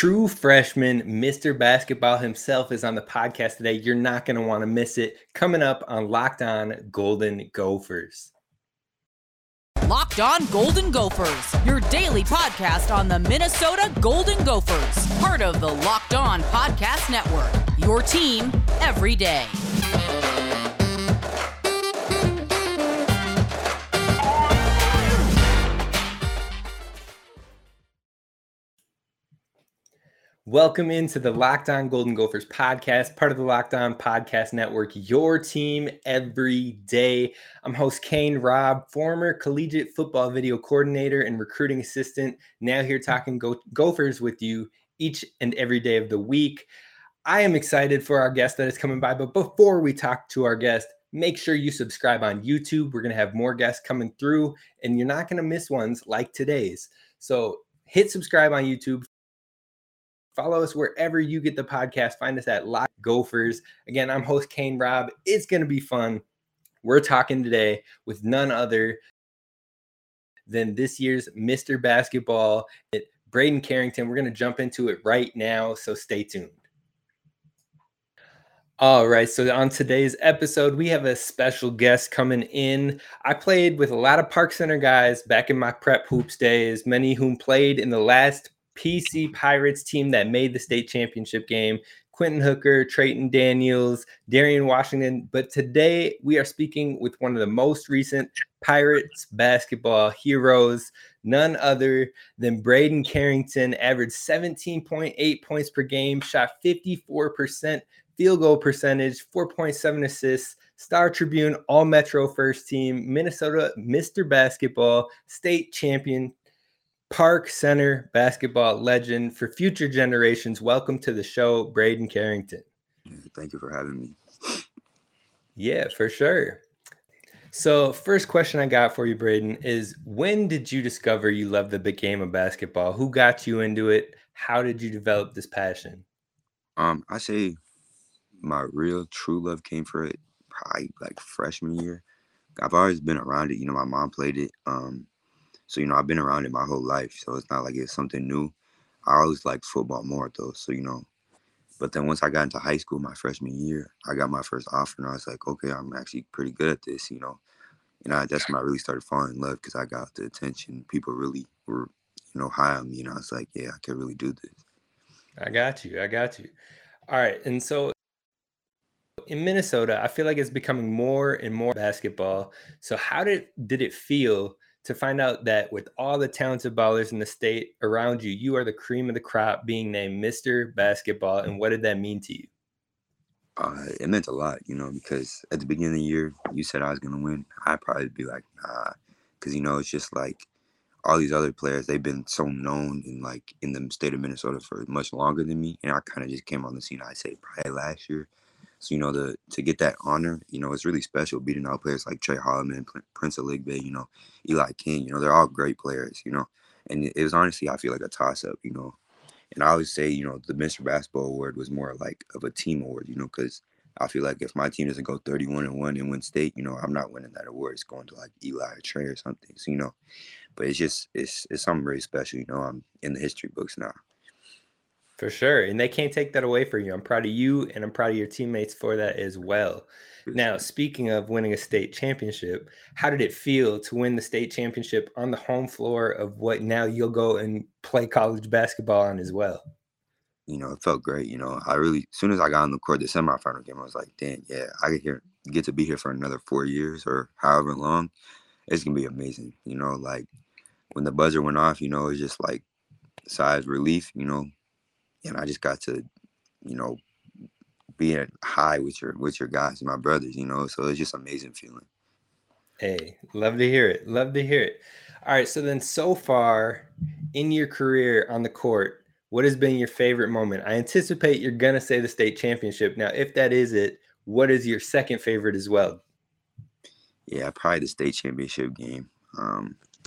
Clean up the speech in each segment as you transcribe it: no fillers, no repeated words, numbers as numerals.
True freshman, Mr. Basketball himself is on the podcast today. You're not going to want to miss it. Coming up on Locked On Golden Gophers. Locked On Golden Gophers, your daily podcast on the Minnesota Golden Gophers. Part of the Locked On Podcast Network, your team every day. Welcome into the Locked On Golden Gophers podcast, part of the Locked On Podcast Network, your team every day. I'm host Kane Robb, former collegiate football video coordinator and recruiting assistant, now here talking Gophers with you each and every day of the week. I am excited for our guest that is coming by, but before we talk to our guest, make sure you subscribe on YouTube. We're going to have more guests coming through, and you're not going to miss ones like today's. So hit subscribe on YouTube. Follow us wherever you get the podcast. Find us at Locked Gophers. Again, I'm host Kane Robb. It's going to be fun. We're talking today with none other than this year's Mr. Basketball, Braden Carrington. We're going to jump into it right now, so stay tuned. All right, so on today's episode, we have a special guest coming in. I played with a lot of Park Center guys back in my prep hoops days, many whom played in the last PC Pirates team that made the state championship game: Quentin Hooker, Trayton Daniels, Darian Washington. But today we are speaking with one of the most recent Pirates basketball heroes, none other than Braden Carrington. Averaged 17.8 points per game, shot 54% field goal percentage, 4.7 assists, Star Tribune, All Metro First Team, Minnesota Mr. Basketball, state champion, Park Center basketball legend for future generations. Welcome to the show, Braden Carrington. Thank you for having me. Yeah, for sure. So first question I got for you, Braden, is when did you discover you love the big game of basketball? Who got you into it? How did you develop this passion? I say my real true love came for it probably like freshman year. I've always been around it. You know, my mom played it. So, you know, I've been around it my whole life, so it's not like it's something new. I always liked football more, though, so, you know. But then once I got into high school my freshman year, I got my first offer, and I was like, okay, I'm actually pretty good at this, you know. And that's when I really started falling in love because I got the attention. People really were, you know, high on me, and I was like, yeah, I could really do this. I got you. All right, and so in Minnesota, I feel like it's becoming more and more basketball. So how did it feel to find out that with all the talented ballers in the state around you, you are the cream of the crop, being named Mr. Basketball? And what did that mean to you? It meant a lot, you know, because at the beginning of the year, you said I was going to win. I'd probably be like, nah, because, you know, it's just like all these other players, they've been so known in like in the state of Minnesota for much longer than me. And I kind of just came on the scene, I'd say probably last year. So, you know, to get that honor, you know, it's really special beating out players like Trey Holliman, Prince of League Bay, you know, Eli King, you know, they're all great players, you know. And it was honestly, I feel like a toss-up, you know. And I always say, you know, the Mr. Basketball Award was more like of a team award, you know, because I feel like if my team doesn't go 31-1 and win state, you know, I'm not winning that award. It's going to like Eli or Trey or something, so, you know. But it's just, it's something really special, you know. I'm in the history books now. For sure. And they can't take that away from you. I'm proud of you, and I'm proud of your teammates for that as well. Now, speaking of winning a state championship, how did it feel to win the state championship on the home floor of what now you'll go and play college basketball on as well? You know, it felt great. You know, I really, as soon as I got on the court, the semifinal game, I was like, dang, yeah, I get to be here for another 4 years or however long. It's going to be amazing. You know, like when the buzzer went off, you know, it's just like sighs relief, you know. And I just got to, you know, be at high with your guys and my brothers, you know. So it's just an amazing feeling. Hey, love to hear it. All right. So then so far in your career on the court, what has been your favorite moment? I anticipate you're going to say the state championship. Now, if that is it, what is your second favorite as well? Yeah, probably the state championship game.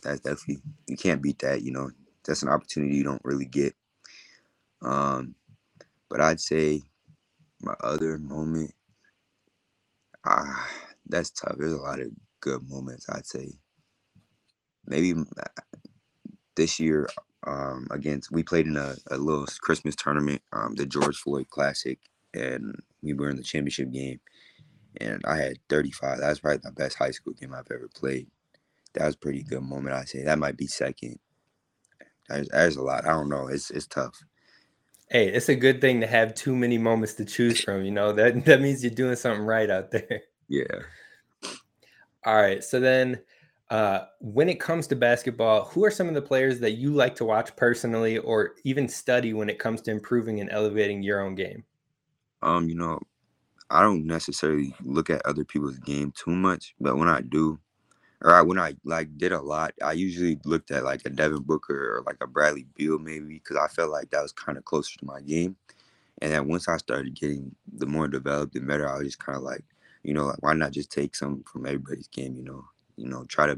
That's definitely, you can't beat that, you know. That's an opportunity you don't really get. But I'd say my other moment, that's tough. There's a lot of good moments. I'd say maybe this year Against, we played in a little Christmas tournament, the George Floyd Classic, and we were in the championship game. And I had 35. That was probably the best high school game I've ever played. That was a pretty good moment, I'd say. That might be second. That's a lot. I don't know. It's tough. Hey, it's a good thing to have too many moments to choose from. You know, that means you're doing something right out there. Yeah. All right. So then when it comes to basketball, who are some of the players that you like to watch personally or even study when it comes to improving and elevating your own game? You know, I don't necessarily look at other people's game too much, but when I do, when I did a lot, I usually looked at like a Devin Booker or like a Bradley Beal maybe, because I felt like that was kind of closer to my game. And then once I started getting the more developed and better, I was just kind of like, you know, like, why not just take some from everybody's game, you know, try to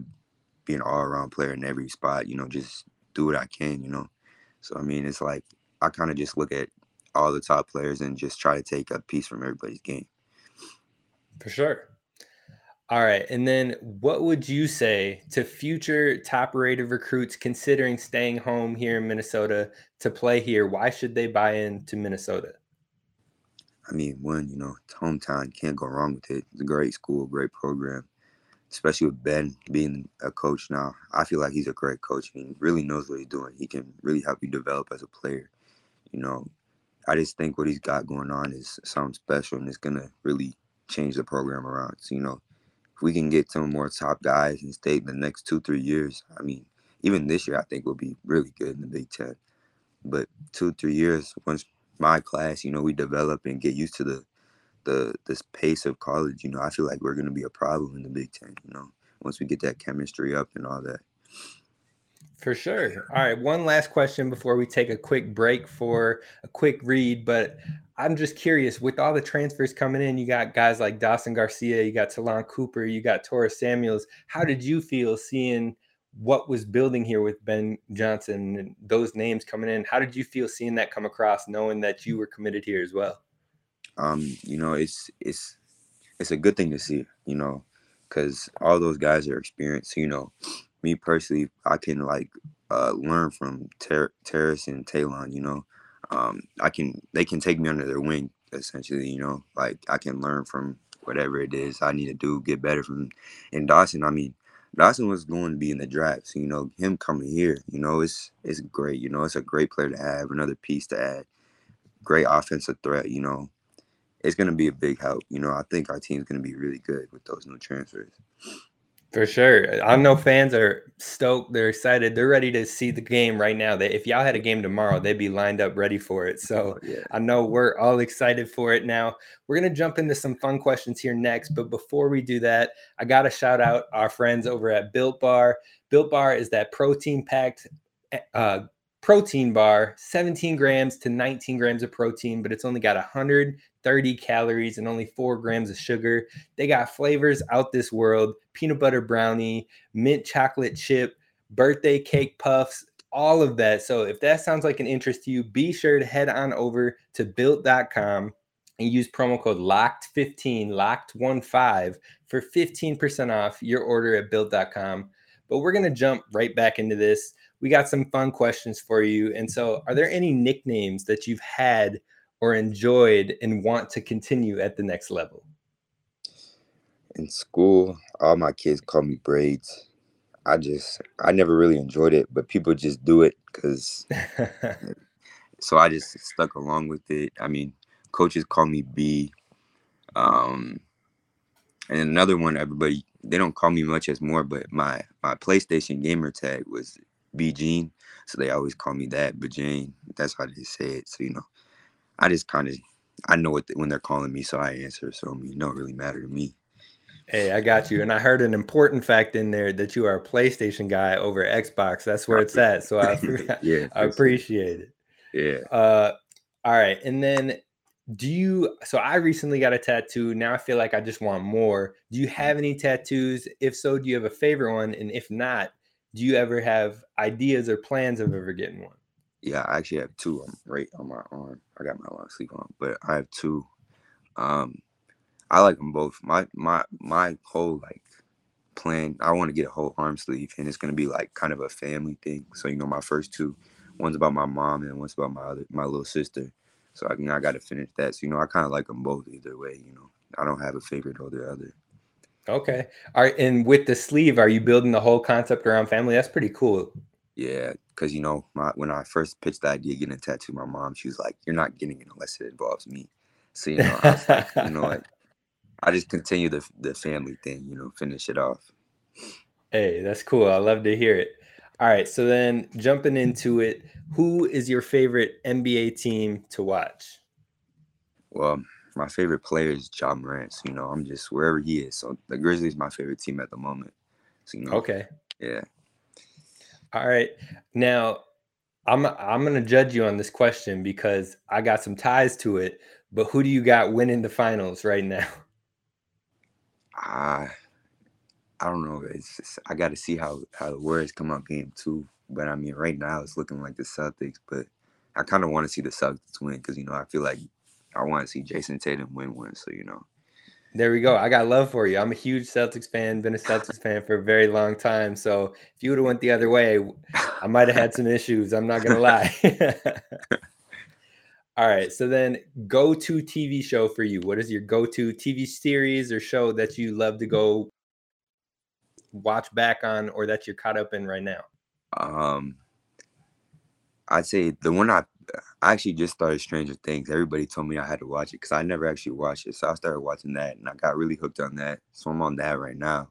be an all-around player in every spot, you know, just do what I can, you know. So, I mean, it's like I kind of just look at all the top players and just try to take a piece from everybody's game. For sure. All right. And then what would you say to future top-rated recruits considering staying home here in Minnesota to play here? Why should they buy into Minnesota? I mean, one, you know, it's hometown. Can't go wrong with it. It's a great school, great program, especially with Ben being a coach now. I feel like he's a great coach. I mean, he really knows what he's doing. He can really help you develop as a player. You know, I just think what he's got going on is something special, and it's going to really change the program around. So, you know, if we can get some more top guys and stay in the next 2-3 years, I mean, even this year I think we'll be really good in the Big Ten. But 2-3 years, once my class, you know, we develop and get used to this pace of college, you know, I feel like we're going to be a problem in the Big Ten, you know, once we get that chemistry up and all that. For sure. All right. One last question before we take a quick break for a quick read. But I'm just curious, with all the transfers coming in, you got guys like Dawson Garcia, you got Talon Cooper, you got Torres Samuels. How did you feel seeing what was building here with Ben Johnson and those names coming in? How did you feel seeing that come across, knowing that you were committed here as well? You know, it's a good thing to see, you know, because all those guys are experienced, you know. Me personally, I can like learn from Terrace and Talon, you know. They can take me under their wing, essentially, you know. Like I can learn from whatever it is I need to do, get better from. And Dawson, I mean, Dawson was going to be in the draft, so you know him coming here, you know, it's great, you know. It's a great player to have, another piece to add, great offensive threat, you know. It's gonna be a big help, you know. I think our team's gonna be really good with those new transfers. For sure. I know fans are stoked. They're excited. They're ready to see the game right now. If y'all had a game tomorrow, they'd be lined up ready for it. So yeah. I know we're all excited for it now. We're going to jump into some fun questions here next. But before we do that, I got to shout out our friends over at Built Bar. Built Bar is that protein-packed protein bar, 17 grams to 19 grams of protein, but it's only got 130 calories and only 4 grams of sugar. They got flavors out this world: peanut butter brownie, mint chocolate chip, birthday cake puffs, all of that. So if that sounds like an interest to you, be sure to head on over to built.com and use promo code LOCKED15, LOCKED15, for 15% off your order at built.com. But we're going to jump right back into this. We got some fun questions for you. And so are there any nicknames that you've had or enjoyed and want to continue at the next level? In school, all my kids call me Braids. I never really enjoyed it, but people just do it because. So I just stuck along with it. I mean, coaches call me B. And another one, everybody, they don't call me much as more, but my PlayStation gamer tag was B-Gene, so they always call me that, B-Gene. That's how they say it. So, you know, I just kind of, I know what when they're calling me, so I answer. So, I mean, it don't really matter to me. Hey, I got you. And I heard an important fact in there that you are a PlayStation guy over Xbox. That's where it's at. So I appreciate it. Yeah. All right. And then so I recently got a tattoo. Now I feel like I just want more. Do you have any tattoos? If so, do you have a favorite one? And if not, do you ever have ideas or plans of ever getting one? Yeah, I actually have two right on my arm. I got my long sleeve on, but I have two. I like them both. My whole like plan, I want to get a whole arm sleeve, and it's going to be like kind of a family thing. So, you know, my first two One's about my mom and one's about my little sister. So I got to finish that. So, I kind of like them both either way. I don't have a favorite or the other. Okay. All right. And with the sleeve, are you building the whole concept around family? That's pretty cool. Yeah. Because, when I first pitched the idea of getting a tattoo, my mom, she was like, you're not getting it unless it involves me. So, I was like, I just continue the family thing, finish it off. Hey, that's cool. I love to hear it. All right. So then jumping into it, who is your favorite NBA team to watch? Well, my favorite player is Ja Morant. So, I'm just wherever he is. So the Grizzlies is my favorite team at the moment. So, okay. Yeah. All right. Now I'm going to judge you on this question because I got some ties to it, but who do you got winning the finals right now? I don't know. It's just, I got to see how the Warriors come out game two. But, right now it's looking like the Celtics. But I kind of want to see the Celtics win because, I feel like I want to see Jason Tatum win one. So, There we go. I got love for you. I'm a huge Celtics fan. Been a Celtics fan for a very long time. So if you would have went the other way, I might have had some issues. I'm not going to lie. All right. So then go-to TV show for you. What is your go-to TV series or show that you love to go watch back on or that you're caught up in right now? I'd say the one I actually just started Stranger Things. Everybody told me I had to watch it because I never actually watched it. So I started watching that and I got really hooked on that. So I'm on that right now.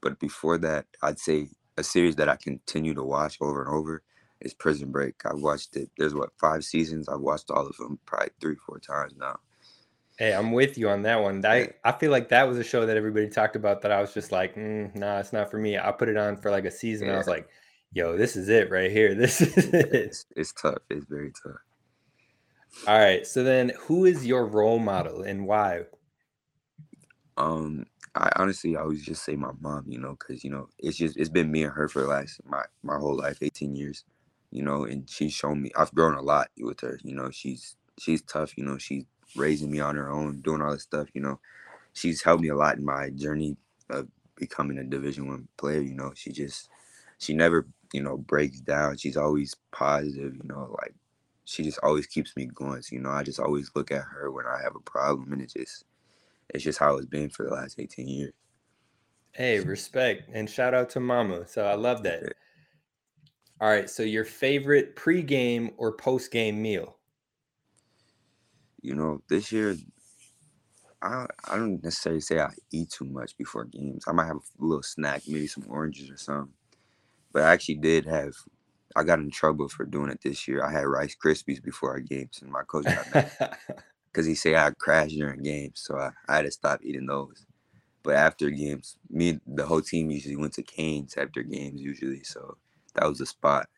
But before that, I'd say a series that I continue to watch over and over is Prison Break. I've watched it. There's 5 seasons. I've watched all of them probably 3-4 times now. Hey, I'm with you on that one. I feel like that was a show that everybody talked about that I was just like, nah, it's not for me. I put it on for like a season. Yeah. I was like, yo, this is it right here. This is it. It's tough. It's very tough. All right. So then who is your role model and why? I honestly always just say my mom, because, it's been me and her for my whole life, 18 years, and she's shown me. I've grown a lot with her. She's tough. She's raising me on her own, doing all this stuff. She's helped me a lot in my journey of becoming a Division I player. She never breaks down. She's always positive. She just always keeps me going. So, I just always look at her when I have a problem, and it's just how it's been for the last 18 years. Hey, respect and shout out to Mama. So I love that. Yeah. All right. So your favorite pregame or postgame meal? This year, I don't necessarily say I eat too much before games. I might have a little snack, maybe some oranges or something. But I actually I got in trouble for doing it this year. I had Rice Krispies before our games, and my coach got mad because he said I crashed during games. So I had to stop eating those. But after games, me and the whole team usually went to Cane's after games usually. So that was the spot.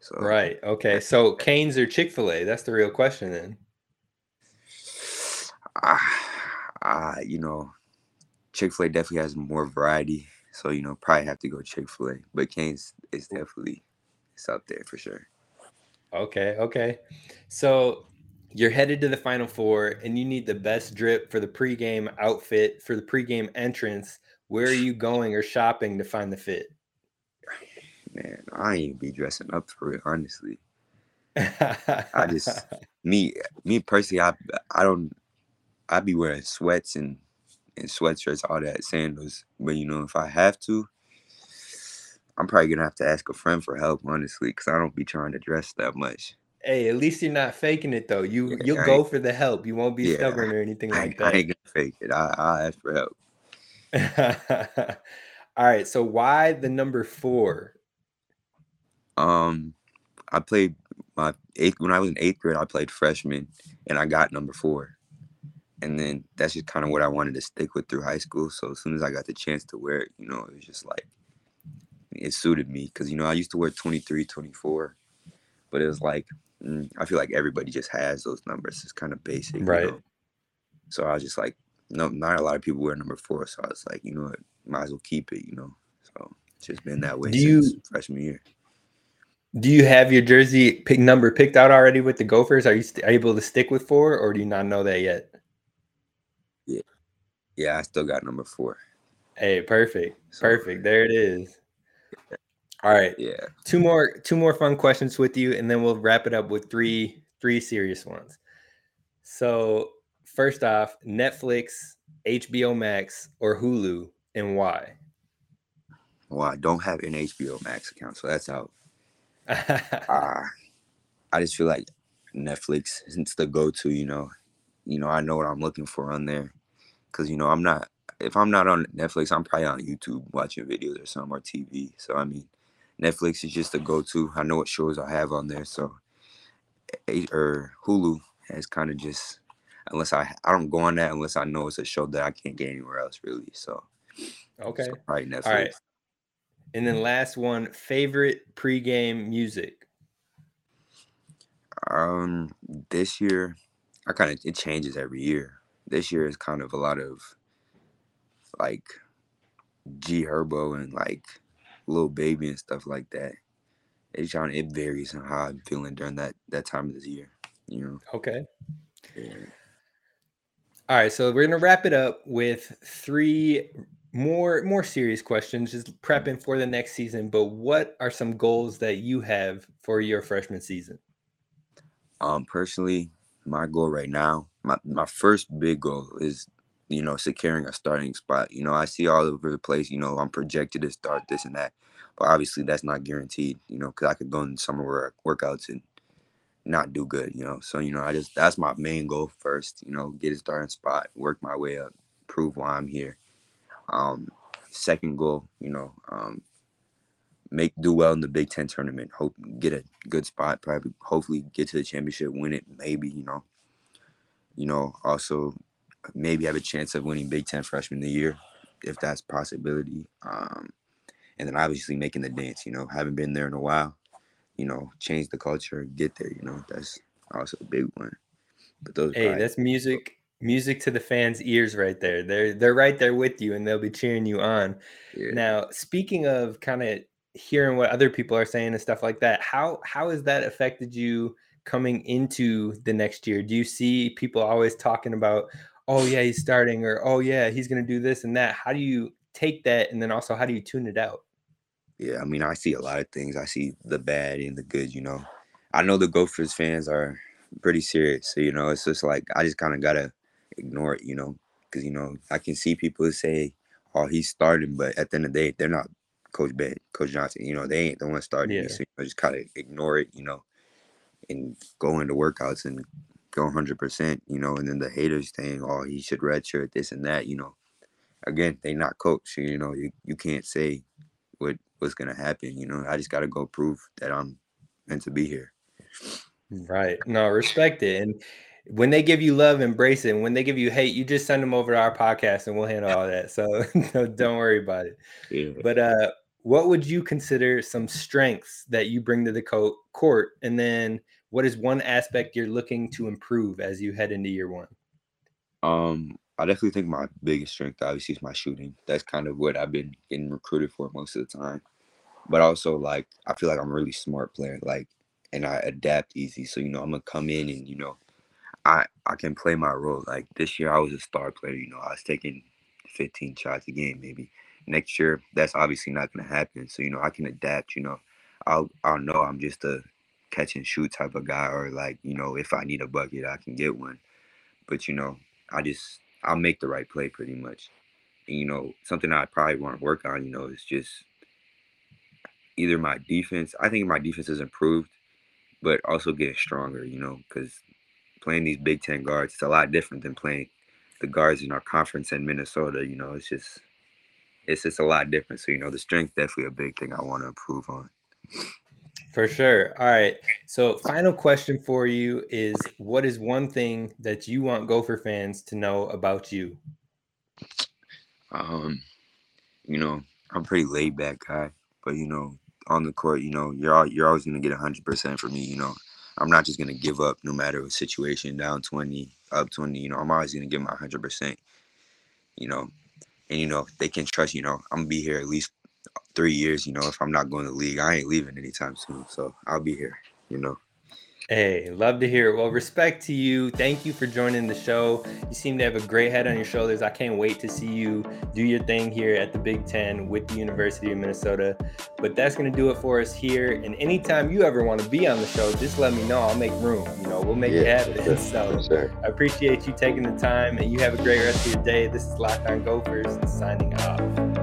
So, right. Okay. So Cane's or Chick-fil-A? That's the real question then. Chick-fil-A definitely has more variety. So, probably have to go Chick-fil-A. But Cane's is definitely, it's up there for sure. Okay. So you're headed to the Final Four and you need the best drip for the pregame outfit, for the pregame entrance. Where are you going or shopping to find the fit? Man, I ain't be dressing up for it, honestly. I just, me personally, I don't. I'd be wearing sweats and sweatshirts, all that, sandals. But, if I have to, I'm probably going to have to ask a friend for help, honestly, because I don't be trying to dress that much. Hey, at least you're not faking it, though. You'll go for the help. You won't be stubborn or anything like that. I ain't going to fake it. I'll ask for help. All right, so why the number 4? I played when I was in 8th grade, I played freshman, and I got number 4. And then that's just kind of what I wanted to stick with through high school. So as soon as I got the chance to wear it, it was just like, it suited me. Because, I used to wear 23, 24. But it was like, I feel like everybody just has those numbers. It's kind of basic. Right. So I was just like, no, not a lot of people wear number 4. So I was like, might as well keep it, So it's just been that way since freshman year. Do you have your jersey number picked out already with the Gophers? Are you able to stick with 4 or do you not know that yet? Yeah, I still got number 4. Hey, perfect. There it is. All right. Yeah. Two more fun questions with you, and then we'll wrap it up with three serious ones. So first off, Netflix, HBO Max, or Hulu, and why? Well, I don't have an HBO Max account, so that's out. I just feel like Netflix is the go-to, you know, I know what I'm looking for on there. Cause you know, if I'm not on Netflix, I'm probably on YouTube watching videos or something, or TV. So, I mean, Netflix is just the go-to. I know what shows I have on there. So, or Hulu has kind of just, unless I don't go on that unless I know it's a show that I can't get anywhere else really. So, okay. So probably Netflix. All right. And then last one, favorite pregame music? This year, it changes every year. This year is kind of a lot of like G Herbo and like Lil Baby and stuff like that. It varies on how I'm feeling during that time of this year, you know? Okay. Yeah. All right, so we're gonna wrap it up with three more serious questions, just prepping for the next season. But what are some goals that you have for your freshman season? Personally, my goal right now, my first big goal is, you know, securing a starting spot. You know, I see all over the place, you know, I'm projected to start this and that, but obviously that's not guaranteed, you know, because I could go in summer workouts and not do good, you know. So, you know, that's my main goal first, you know, get a starting spot, work my way up, prove why I'm here. Second goal, you know, do well in the Big Ten tournament, hope get a good spot, hopefully get to the championship, win it, maybe, you know, also maybe have a chance of winning Big Ten freshman of the year, if that's a possibility. And then obviously making the dance, you know, haven't been there in a while, you know, change the culture, get there, you know, that's also a big one. But that's music to the fans' ears right there. They're right there with you and they'll be cheering you on. Yeah. Now, speaking of kind of hearing what other people are saying and stuff like that, how has that affected you coming into the next year? Do you see people always talking about, oh yeah, he's starting, or oh yeah, he's going to do this and that? How do you take that? And then also, how do you tune it out? Yeah, I mean, I see a lot of things. I see the bad and the good, you know. I know the Gophers fans are pretty serious. So, you know, it's just like I just kind of got to ignore it, you know, because, you know, I can see people say, oh, he's starting. But at the end of the day, they're not Coach Ben, Coach Johnson. You know, they ain't the one starting. Yeah. So, you know, just kind of ignore it, you know, and go into workouts and go 100%, you know. And then the haters saying, oh, he should redshirt, this and that, you know. Again, they not coach. You know, you can't say what's gonna happen, you know. I just gotta go prove that I'm meant to be here. Right. No, respect it. And when they give you love, embrace it. And when they give you hate, you just send them over to our podcast and we'll handle all that. So don't worry about it. Yeah. But what would you consider some strengths that you bring to the court? And then what is one aspect you're looking to improve as you head into year one? I definitely think my biggest strength, obviously, is my shooting. That's kind of what I've been getting recruited for most of the time. But also, like, I feel like I'm a really smart player, like, and I adapt easy. So, you know, I'm going to come in and, you know, I can play my role. Like, this year I was a star player, you know. I was taking 15 shots a game maybe. Next year, that's obviously not going to happen. So, you know, I can adapt, you know. I'll know I'm just a catch-and-shoot type of guy, or, like, you know, if I need a bucket, I can get one. But, you know, I'll make the right play pretty much. And, you know, something I probably want to work on, you know, is just either my defense. I think my defense has improved, but also getting stronger, you know, because playing these Big Ten guards, it's a lot different than playing the guards in our conference in Minnesota. You know, it's just a lot different. So, you know, the strength definitely a big thing I want to improve on. For sure. All right. So final question for you is, what is one thing that you want Gopher fans to know about you? You know, I'm a pretty laid back guy, but, you know, on the court, you know, you're always going to get 100% from me. You know, I'm not just going to give up no matter what situation, down 20, up 20, you know, I'm always going to give my 100%, you know, and, you know, they can trust, you know, I'm going to be here at least 3 years, you know. If I'm not going to the league, I ain't leaving anytime soon, so I'll be here, you know. Hey, love to hear it. Well, respect to you. Thank you for joining the show. You seem to have a great head on your shoulders. I can't wait to see you do your thing here at the Big Ten with the University of Minnesota. But that's going to do it for us here. And anytime you ever want to be on the show, just let me know. I'll make room. You know, we'll make it happen. So I appreciate you taking the time, and you have a great rest of your day. This is Locked On Gophers signing off.